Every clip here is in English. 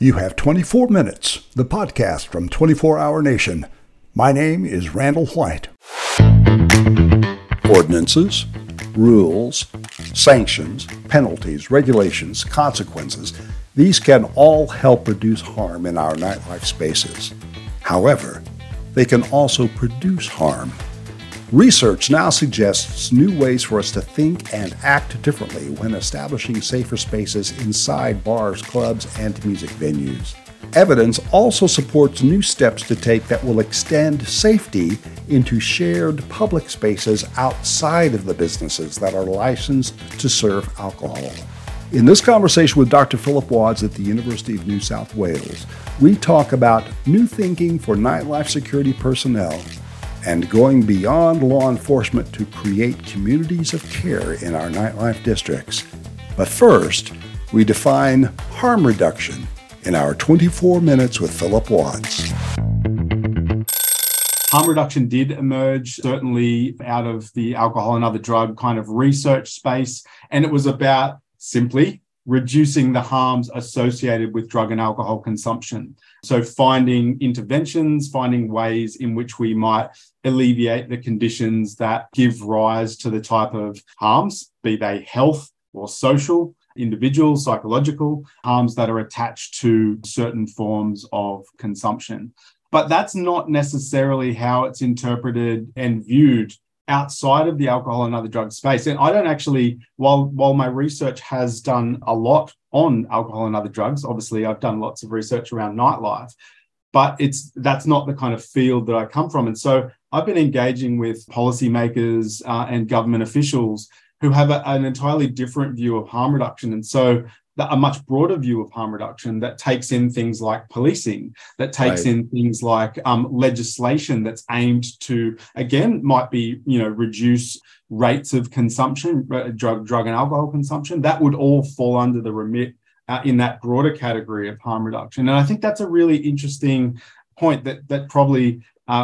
You have 24 Minutes, the podcast from 24-Hour Nation. My name is Randall White. Ordinances, rules, sanctions, penalties, regulations, consequences, these can all help reduce harm in our nightlife spaces. However, they can also produce harm. Research now suggests new ways for us to think and act differently when establishing safer spaces inside bars, clubs, and music venues. Evidence also supports new steps to take that will extend safety into shared public spaces outside of the businesses that are licensed to serve alcohol. In this conversation with Dr. Phillip Wadds at the University of New South Wales, we talk about new thinking for nightlife security personnel, and going beyond law enforcement to create communities of care in our nightlife districts. But first, we define harm reduction in our 24 Minutes with Phillip Wadds. Harm reduction did emerge certainly out of the alcohol and other drug kind of research space, and it was about simply reducing the harms associated with drug and alcohol consumption. So finding interventions, finding ways in which we might alleviate the conditions that give rise to the type of harms, be they health or social, individual, psychological harms that are attached to certain forms of consumption. But that's not necessarily how it's interpreted and viewed outside of the alcohol and other drug space. And I don't actually, while my research has done a lot on alcohol and other drugs, obviously I've done lots of research around nightlife, but that's not the kind of field that I come from. And so I've been engaging with policymakers and government officials who have an entirely different view of harm reduction. And so a much broader view of harm reduction that takes in things like policing, that takes in things like legislation that's aimed to, again, might be, reduce rates of consumption, drug and alcohol consumption. That would all fall under the remit in that broader category of harm reduction. And I think that's a really interesting point that probably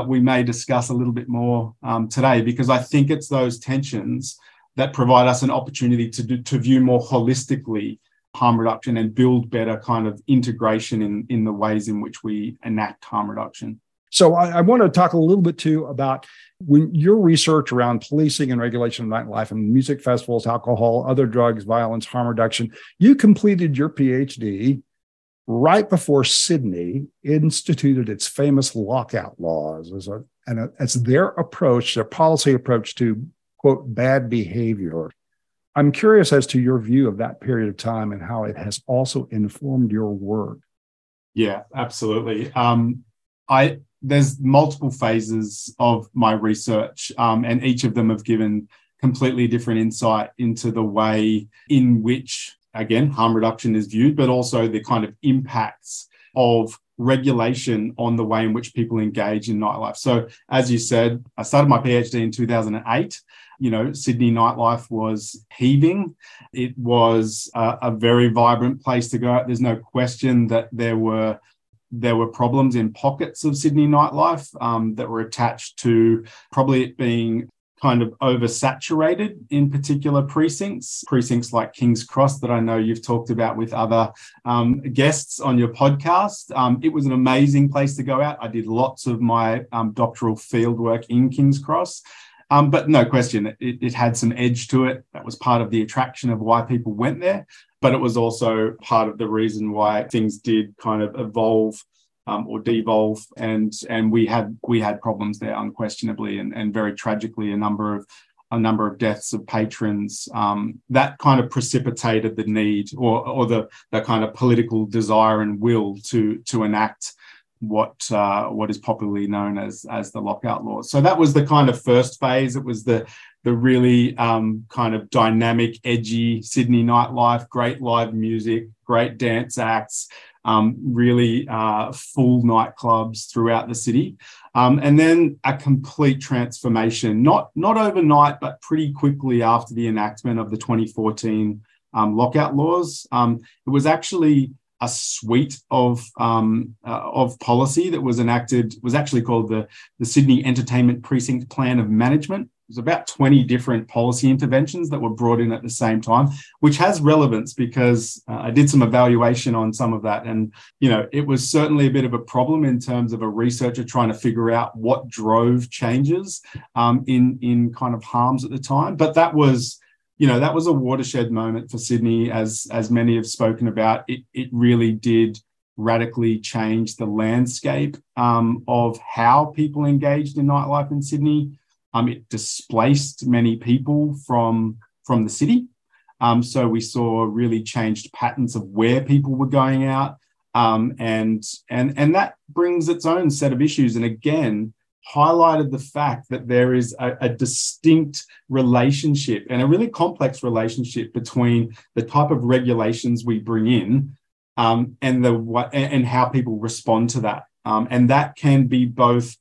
we may discuss a little bit more today, because I think it's those tensions that provide us an opportunity to view more holistically harm reduction and build better kind of integration in the ways in which we enact harm reduction. So I want to talk a little bit too about when your research around policing and regulation of nightlife and music festivals, alcohol, other drugs, violence, harm reduction. You completed your PhD right before Sydney instituted its famous lockout laws as their approach, their policy approach to, quote, bad behavior. I'm curious as to your view of that period of time and how it has also informed your work. Yeah, absolutely. There's multiple phases of my research, and each of them have given completely different insight into the way in which, again, harm reduction is viewed, but also the kind of impacts of regulation on the way in which people engage in nightlife. So, as you said, I started my PhD in 2008. Sydney nightlife was heaving. It was a very vibrant place to go. There's no question that there were problems in pockets of Sydney nightlife that were attached to probably it being kind of oversaturated in particular precincts like King's Cross that I know you've talked about with other guests on your podcast. It was an amazing place to go out. I did lots of my doctoral fieldwork in King's Cross. But no question, it had some edge to it. That was part of the attraction of why people went there. But it was also part of the reason why things did kind of evolve or devolve. And we had problems there unquestionably, and very tragically, a number of deaths of patrons. That kind of precipitated the need or the kind of political desire and will to enact what is popularly known as the lockout laws. So that was the kind of first phase. It was the really kind of dynamic, edgy Sydney nightlife, great live music, great dance acts, really full nightclubs throughout the city. And then a complete transformation, not overnight, but pretty quickly after the enactment of the 2014 lockout laws. It was actually a suite of policy that was enacted, was actually called the Sydney Entertainment Precinct Plan of Management. was about 20 different policy interventions that were brought in at the same time, which has relevance because I did some evaluation on some of that. And, you know, it was certainly a bit of a problem in terms of a researcher trying to figure out what drove changes in kind of harms at the time. But that was, you know, that was a watershed moment for Sydney, as many have spoken about. It really did radically change the landscape of how people engaged in nightlife in Sydney. It displaced many people from the city. So we saw really changed patterns of where people were going out. And that brings its own set of issues. And again, highlighted the fact that there is a distinct relationship and a really complex relationship between the type of regulations we bring in and how people respond to that. And that can be both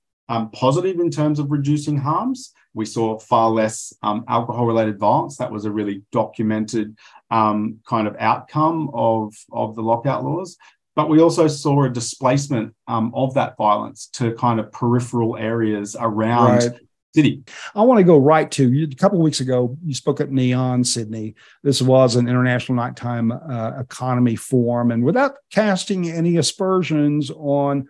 positive in terms of reducing harms. We saw far less alcohol-related violence. That was a really documented kind of outcome of the lockout laws. But we also saw a displacement of that violence to kind of peripheral areas around the city. I want to go right to, a couple of weeks ago, you spoke at NEON Sydney. This was an international nighttime economy forum. And without casting any aspersions on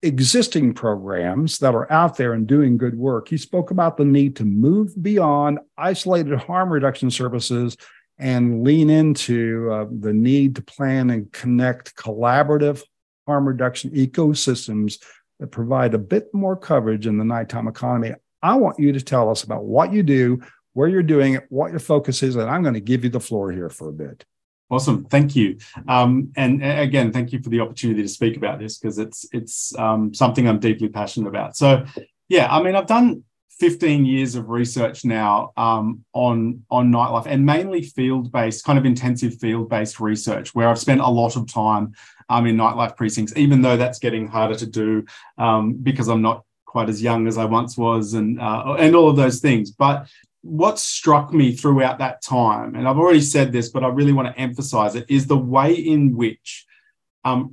existing programs that are out there and doing good work, you spoke about the need to move beyond isolated harm reduction services and lean into the need to plan and connect collaborative harm reduction ecosystems that provide a bit more coverage in the nighttime economy. I want you to tell us about what you do, where you're doing it, what your focus is, and I'm going to give you the floor here for a bit. Awesome. Thank you. And again, thank you for the opportunity to speak about this because it's something I'm deeply passionate about. So, yeah, I mean, I've done 15 years of research now on nightlife and mainly field-based, kind of intensive field-based research where I've spent a lot of time in nightlife precincts, even though that's getting harder to do because I'm not quite as young as I once was and all of those things. But what struck me throughout that time, and I've already said this, but I really want to emphasize it, is the way in which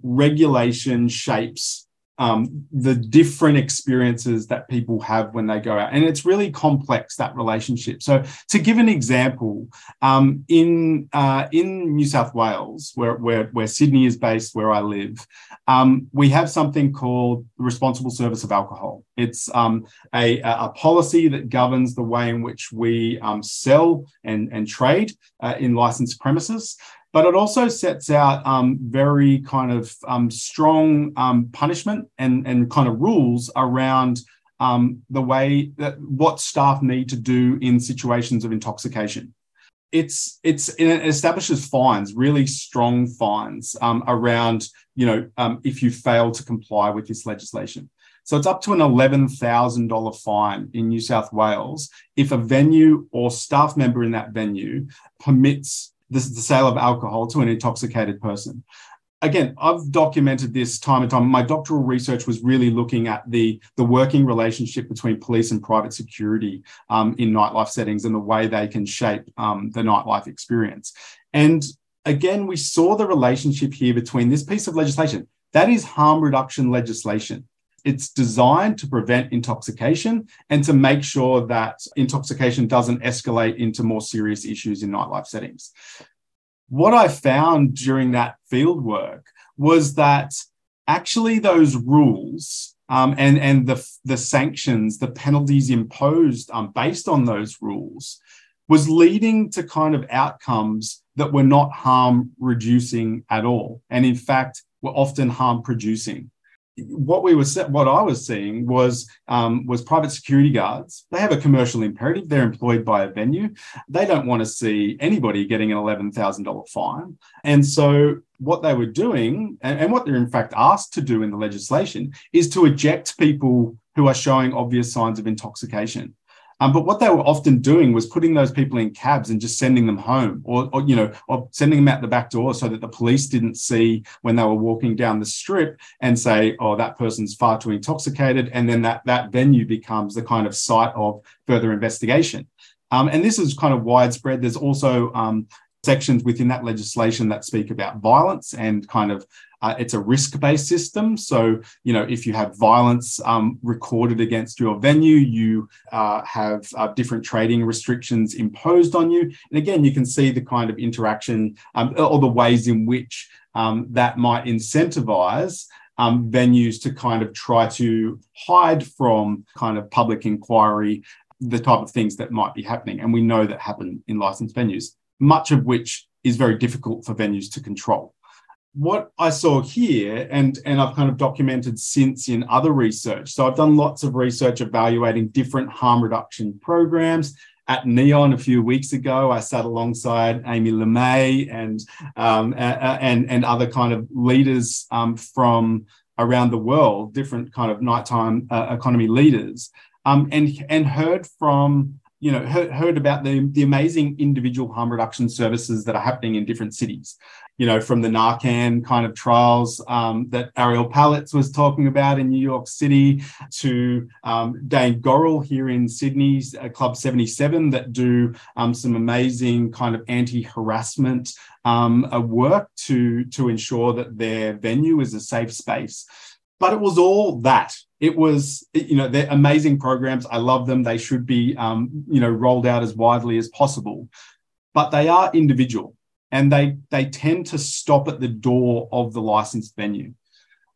regulation shapes the different experiences that people have when they go out. And it's really complex, that relationship. So to give an example, in New South Wales, where Sydney is based, where I live, we have something called the Responsible Service of Alcohol. It's a policy that governs the way in which we sell and trade in licensed premises. But it also sets out very kind of strong punishment and kind of rules around the way that what staff need to do in situations of intoxication. It establishes fines, really strong fines around, you know, if you fail to comply with this legislation. So it's up to an $11,000 fine in New South Wales if a venue or staff member in that venue permits this is the sale of alcohol to an intoxicated person. Again, I've documented this time and time. My doctoral research was really looking at the working relationship between police and private security in nightlife settings and the way they can shape the nightlife experience. And again, we saw the relationship here between this piece of legislation. That is harm reduction legislation. It's designed to prevent intoxication and to make sure that intoxication doesn't escalate into more serious issues in nightlife settings. What I found during that field work was that actually those rules and the sanctions, the penalties imposed based on those rules was leading to kind of outcomes that were not harm reducing at all. And in fact, were often harm producing. What I was seeing was private security guards. They have a commercial imperative. They're employed by a venue. They don't want to see anybody getting an $11,000 fine. And so what they were doing and what they're in fact asked to do in the legislation is to eject people who are showing obvious signs of intoxication. But what they were often doing was putting those people in cabs and just sending them home or sending them out the back door so that the police didn't see when they were walking down the strip and say, oh, that person's far too intoxicated. And then that venue becomes the kind of site of further investigation. And this is kind of widespread. There's also sections within that legislation that speak about violence and kind of It's a risk-based system. So, you know, if you have violence recorded against your venue, you have different trading restrictions imposed on you. And again, you can see the kind of interaction or the ways in which that might incentivize venues to kind of try to hide from kind of public inquiry the type of things that might be happening. And we know that happen in licensed venues, much of which is very difficult for venues to control. What I saw here, and I've kind of documented since in other research, so I've done lots of research evaluating different harm reduction programs. At NEON a few weeks ago, I sat alongside Amy LeMay and other kind of leaders from around the world, different kind of nighttime economy leaders, and heard from, you know, heard about the amazing individual harm reduction services that are happening in different cities. You know, from the Narcan kind of trials that Ariel Palitz was talking about in New York City to Dane Gorrell here in Sydney's Club 77 that do some amazing kind of anti-harassment work to ensure that their venue is a safe space. But it was all that. It was, you know, they're amazing programs. I love them. They should be, you know, rolled out as widely as possible. But they are individual. And they tend to stop at the door of the licensed venue.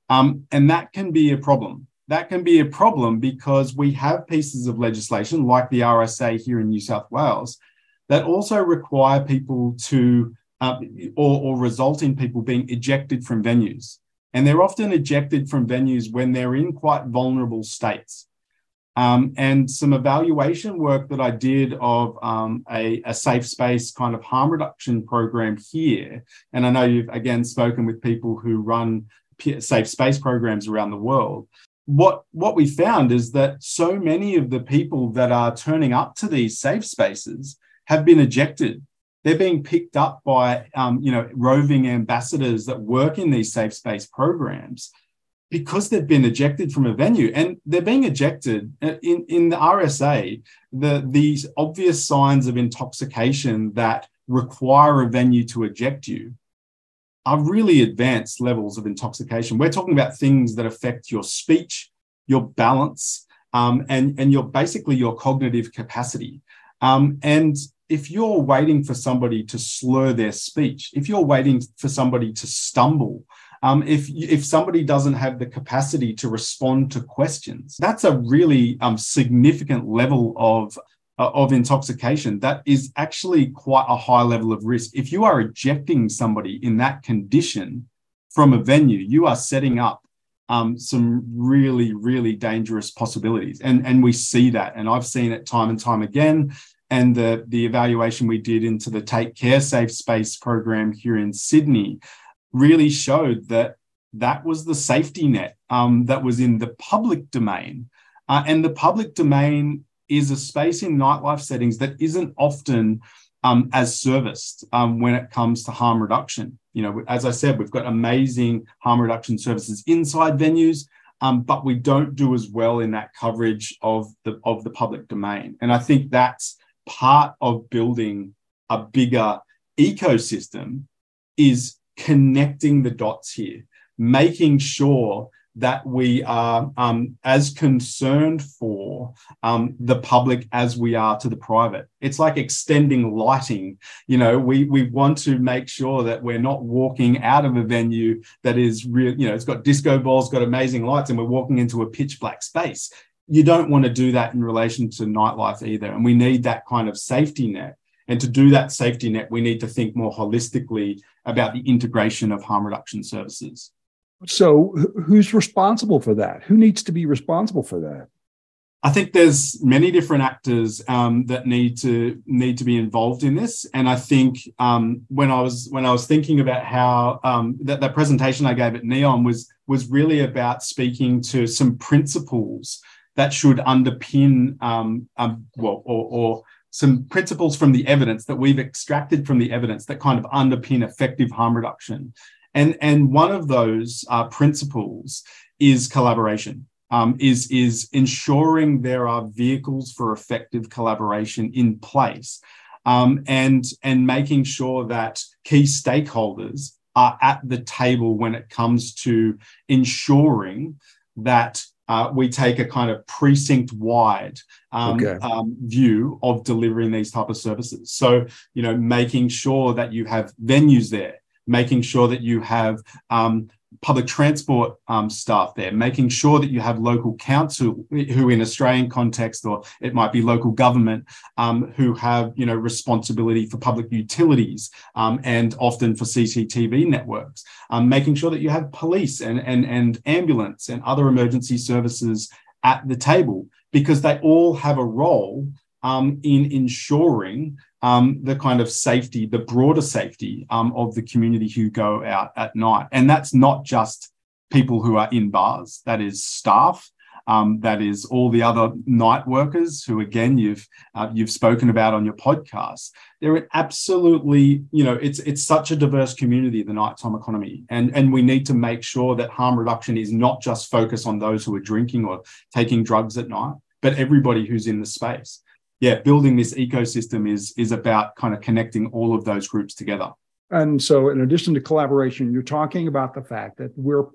And that can be a problem. That can be a problem because we have pieces of legislation like the RSA here in New South Wales that also require people to, or result in people being ejected from venues. And they're often ejected from venues when they're in quite vulnerable states. And some evaluation work that I did of a safe space kind of harm reduction program here. And I know you've, again, spoken with people who run safe space programs around the world. What we found is that so many of the people that are turning up to these safe spaces have been ejected. They're being picked up by, you know, roving ambassadors that work in these safe space programs, because they've been ejected from a venue. And they're being ejected in the RSA, these obvious signs of intoxication that require a venue to eject you are really advanced levels of intoxication. We're talking about things that affect your speech, your balance, and your basically your cognitive capacity. And if you're waiting for somebody to slur their speech, if you're waiting for somebody to stumble, if somebody doesn't have the capacity to respond to questions, that's a really significant level of intoxication. That is actually quite a high level of risk. If you are ejecting somebody in that condition from a venue, you are setting up some really, really dangerous possibilities. And we see that. And I've seen it time and time again. And the evaluation we did into the Take Care Safe Space program here in Sydney really showed that was the safety net that was in the public domain. And the public domain is a space in nightlife settings that isn't often as serviced when it comes to harm reduction. You know, as I said, we've got amazing harm reduction services inside venues, but we don't do as well in that coverage of the public domain. And I think that's part of building a bigger ecosystem is connecting the dots here, making sure that we are as concerned for the public as we are to the private. It's like extending lighting. You know, we want to make sure that we're not walking out of a venue that is real, you know, it's got disco balls, got amazing lights, and we're walking into a pitch black space. You don't want to do that in relation to nightlife either. And we need that kind of safety net. And to do that safety net, we need to think more holistically about the integration of harm reduction services. So who's responsible for that? Who needs to be responsible for that? I think there's many different actors that need to be involved in this. And I think when I was thinking about how that presentation I gave at NEON was really about speaking to some principles that should underpin some principles from the evidence that we've extracted from the evidence that kind of underpin effective harm reduction. And one of those principles is collaboration, is ensuring there are vehicles for effective collaboration in place and making sure that key stakeholders are at the table when it comes to ensuring that we take a kind of precinct-wide view of delivering these type of services. So, you know, making sure that you have venues there, making sure that you have public transport staff there, making sure that you have local council who in Australian context, or it might be local government, who have, you know, responsibility for public utilities and often for CCTV networks, making sure that you have police and ambulance and other emergency services at the table, because they all have a role in ensuring the kind of safety, the broader safety of the community who go out at night. And that's not just people who are in bars. That is staff. That is all the other night workers who, again, you've spoken about on your podcast. They're absolutely, you know, it's such a diverse community, the nighttime economy. And we need to make sure that harm reduction is not just focused on those who are drinking or taking drugs at night, but everybody who's in the space. Yeah, building this ecosystem is about kind of connecting all of those groups together. And so in addition to collaboration, you're talking about the fact that we're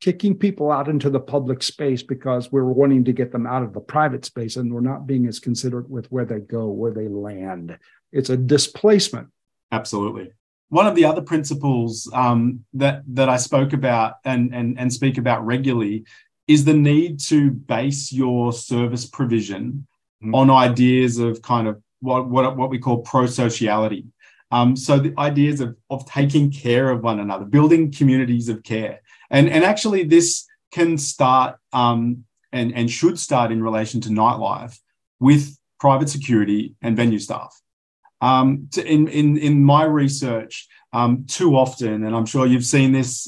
kicking people out into the public space because we're wanting to get them out of the private space, and we're not being as considerate with where they go, where they land. It's a displacement. Absolutely. One of the other principles that I spoke about and speak about regularly is the need to base your service provision on ideas of kind of what we call pro-sociality. So the ideas of taking care of one another, building communities of care. And actually this can start and should start in relation to nightlife with private security and venue staff. In my research, too often, and I'm sure you've seen this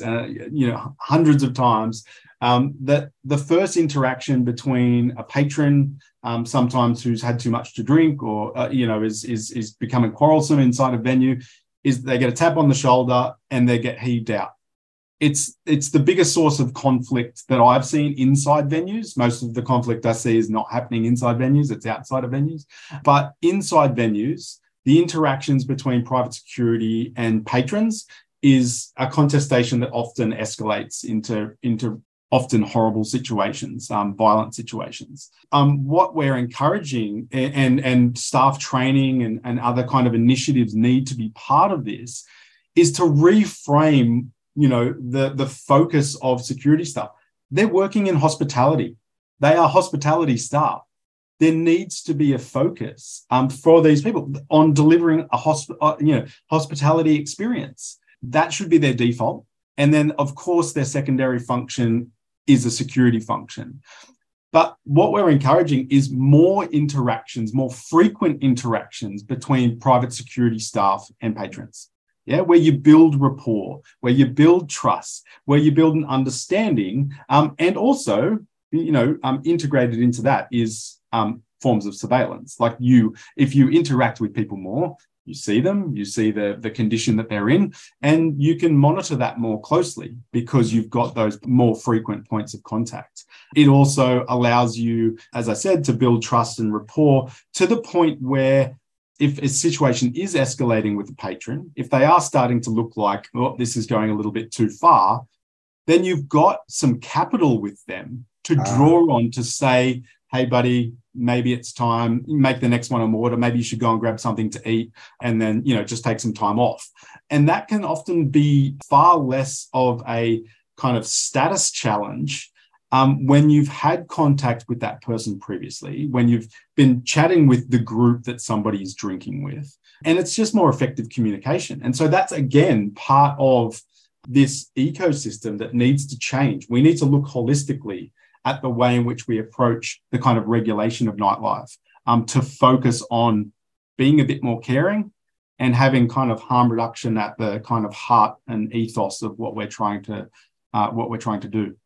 hundreds of times, that the first interaction between a patron, sometimes who's had too much to drink or is becoming quarrelsome inside a venue, is they get a tap on the shoulder and they get heaved out. It's the biggest source of conflict that I've seen inside venues. Most of the conflict I see is not happening inside venues, it's outside of venues. But inside venues, the interactions between private security and patrons is a contestation that often escalates into often horrible situations, violent situations. What we're encouraging and staff training and other kind of initiatives need to be part of this is to reframe, you know, the focus of security staff. They're working in hospitality. They are hospitality staff. There needs to be a focus for these people on delivering a hospitality experience. That should be their default. And then, of course, their secondary function is a security function. But what we're encouraging is more interactions, more frequent interactions between private security staff and patrons, where you build rapport, where you build trust, where you build an understanding. And also, integrated into that is forms of surveillance. Like if you interact with people more, you see them, you see the condition that they're in, and you can monitor that more closely because you've got those more frequent points of contact. It also allows you, as I said, to build trust and rapport to the point where if a situation is escalating with the patron, if they are starting to look like, oh, this is going a little bit too far, then you've got some capital with them to draw on to say, hey, buddy, maybe it's time, make the next one a mortar, maybe you should go and grab something to eat and then, just take some time off. And that can often be far less of a kind of status challenge when you've had contact with that person previously, when you've been chatting with the group that somebody is drinking with. And it's just more effective communication. And so that's, again, part of this ecosystem that needs to change. We need to look holistically at the way in which we approach the kind of regulation of nightlife to focus on being a bit more caring and having kind of harm reduction at the kind of heart and ethos of what we're trying to do.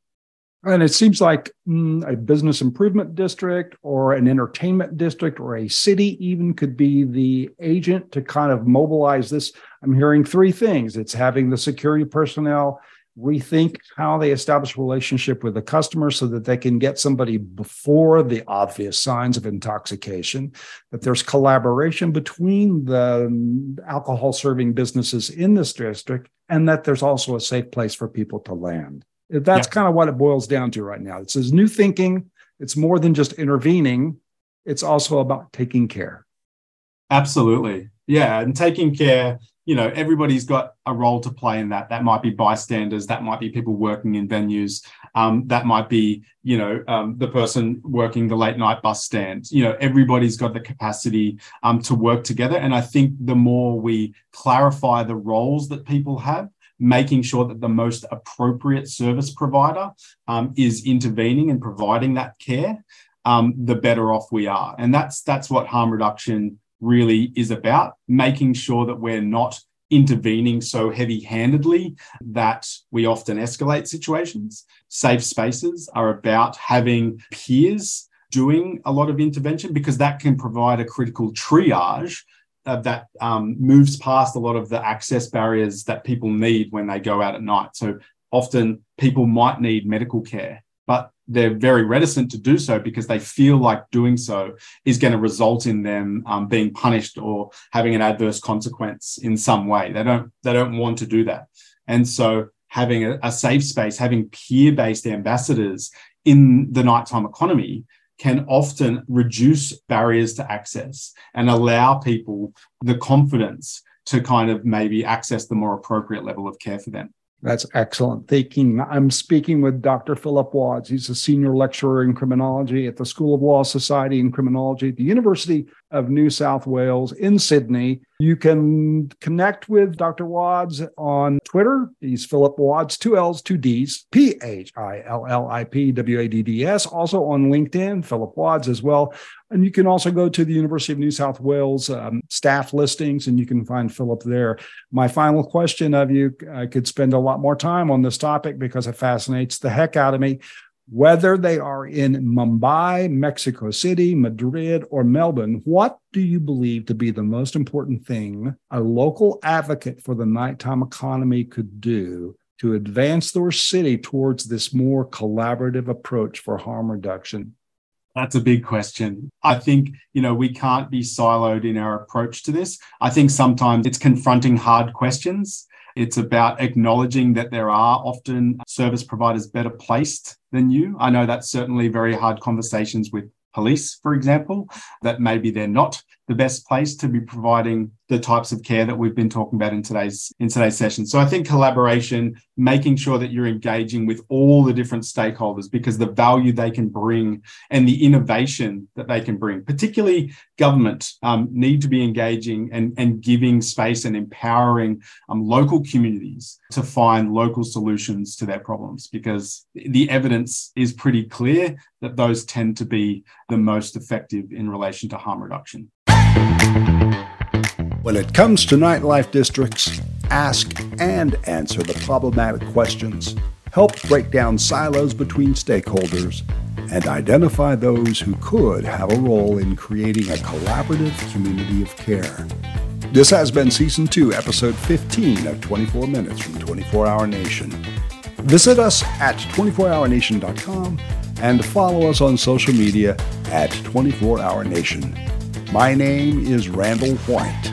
And it seems like a business improvement district or an entertainment district or a city even could be the agent to kind of mobilize this. I'm hearing three things. It's having the security personnel rethink how they establish a relationship with the customer so that they can get somebody before the obvious signs of intoxication, that there's collaboration between the alcohol-serving businesses in this district and that there's also a safe place for people to land. That's kind of what it boils down to right now. It's this new thinking. It's more than just intervening. It's also about taking care. Absolutely. Yeah. And taking care, you know, everybody's got a role to play in that. That might be bystanders. That might be people working in venues. That might be, you know, the person working the late night bus stand. You know, everybody's got the capacity to work together. And I think the more we clarify the roles that people have, making sure that the most appropriate service provider is intervening and providing that care, the better off we are. And that's what harm reduction really is about, making sure that we're not intervening so heavy-handedly that we often escalate situations. Safe spaces are about having peers doing a lot of intervention, because that can provide a critical triage that moves past a lot of the access barriers that people need when they go out at night. So often people might need medical care, but they're very reticent to do so because they feel like doing so is going to result in them being punished or having an adverse consequence in some way. They don't want to do that. And so having a safe space, having peer-based ambassadors in the nighttime economy can often reduce barriers to access and allow people the confidence to kind of maybe access the more appropriate level of care for them. That's excellent thinking. I'm speaking with Dr. Phillip Wadds. He's a senior lecturer in criminology at the School of Law Society and Criminology at the University of New South Wales in Sydney. You can connect with Dr. Wadds on Twitter. He's Phillip Wadds, two L's, two D's, Phillip Wadds. Also on LinkedIn, Phillip Wadds as well. And you can also go to the University of New South Wales staff listings, and you can find Phillip there. My final question of you, I could spend a lot more time on this topic because it fascinates the heck out of me. Whether they are in Mumbai, Mexico City, Madrid, or Melbourne, what do you believe to be the most important thing a local advocate for the nighttime economy could do to advance their city towards this more collaborative approach for harm reduction? That's a big question. I think, you know, we can't be siloed in our approach to this. I think sometimes it's confronting hard questions. It's about acknowledging that there are often service providers better placed than you. I know that's certainly very hard conversations with police, for example, that maybe they're not the best place to be providing the types of care that we've been talking about in today's session. So I think collaboration, making sure that you're engaging with all the different stakeholders, because the value they can bring and the innovation that they can bring, particularly government, need to be engaging and giving space and empowering local communities to find local solutions to their problems, because the evidence is pretty clear that those tend to be the most effective in relation to harm reduction. When it comes to nightlife districts, ask and answer the problematic questions, help break down silos between stakeholders, and identify those who could have a role in creating a collaborative community of care. This has been Season 2, Episode 15 of 24 Minutes from 24 Hour Nation. Visit us at 24HourNation.com and follow us on social media at 24HourNation. My name is Randall White.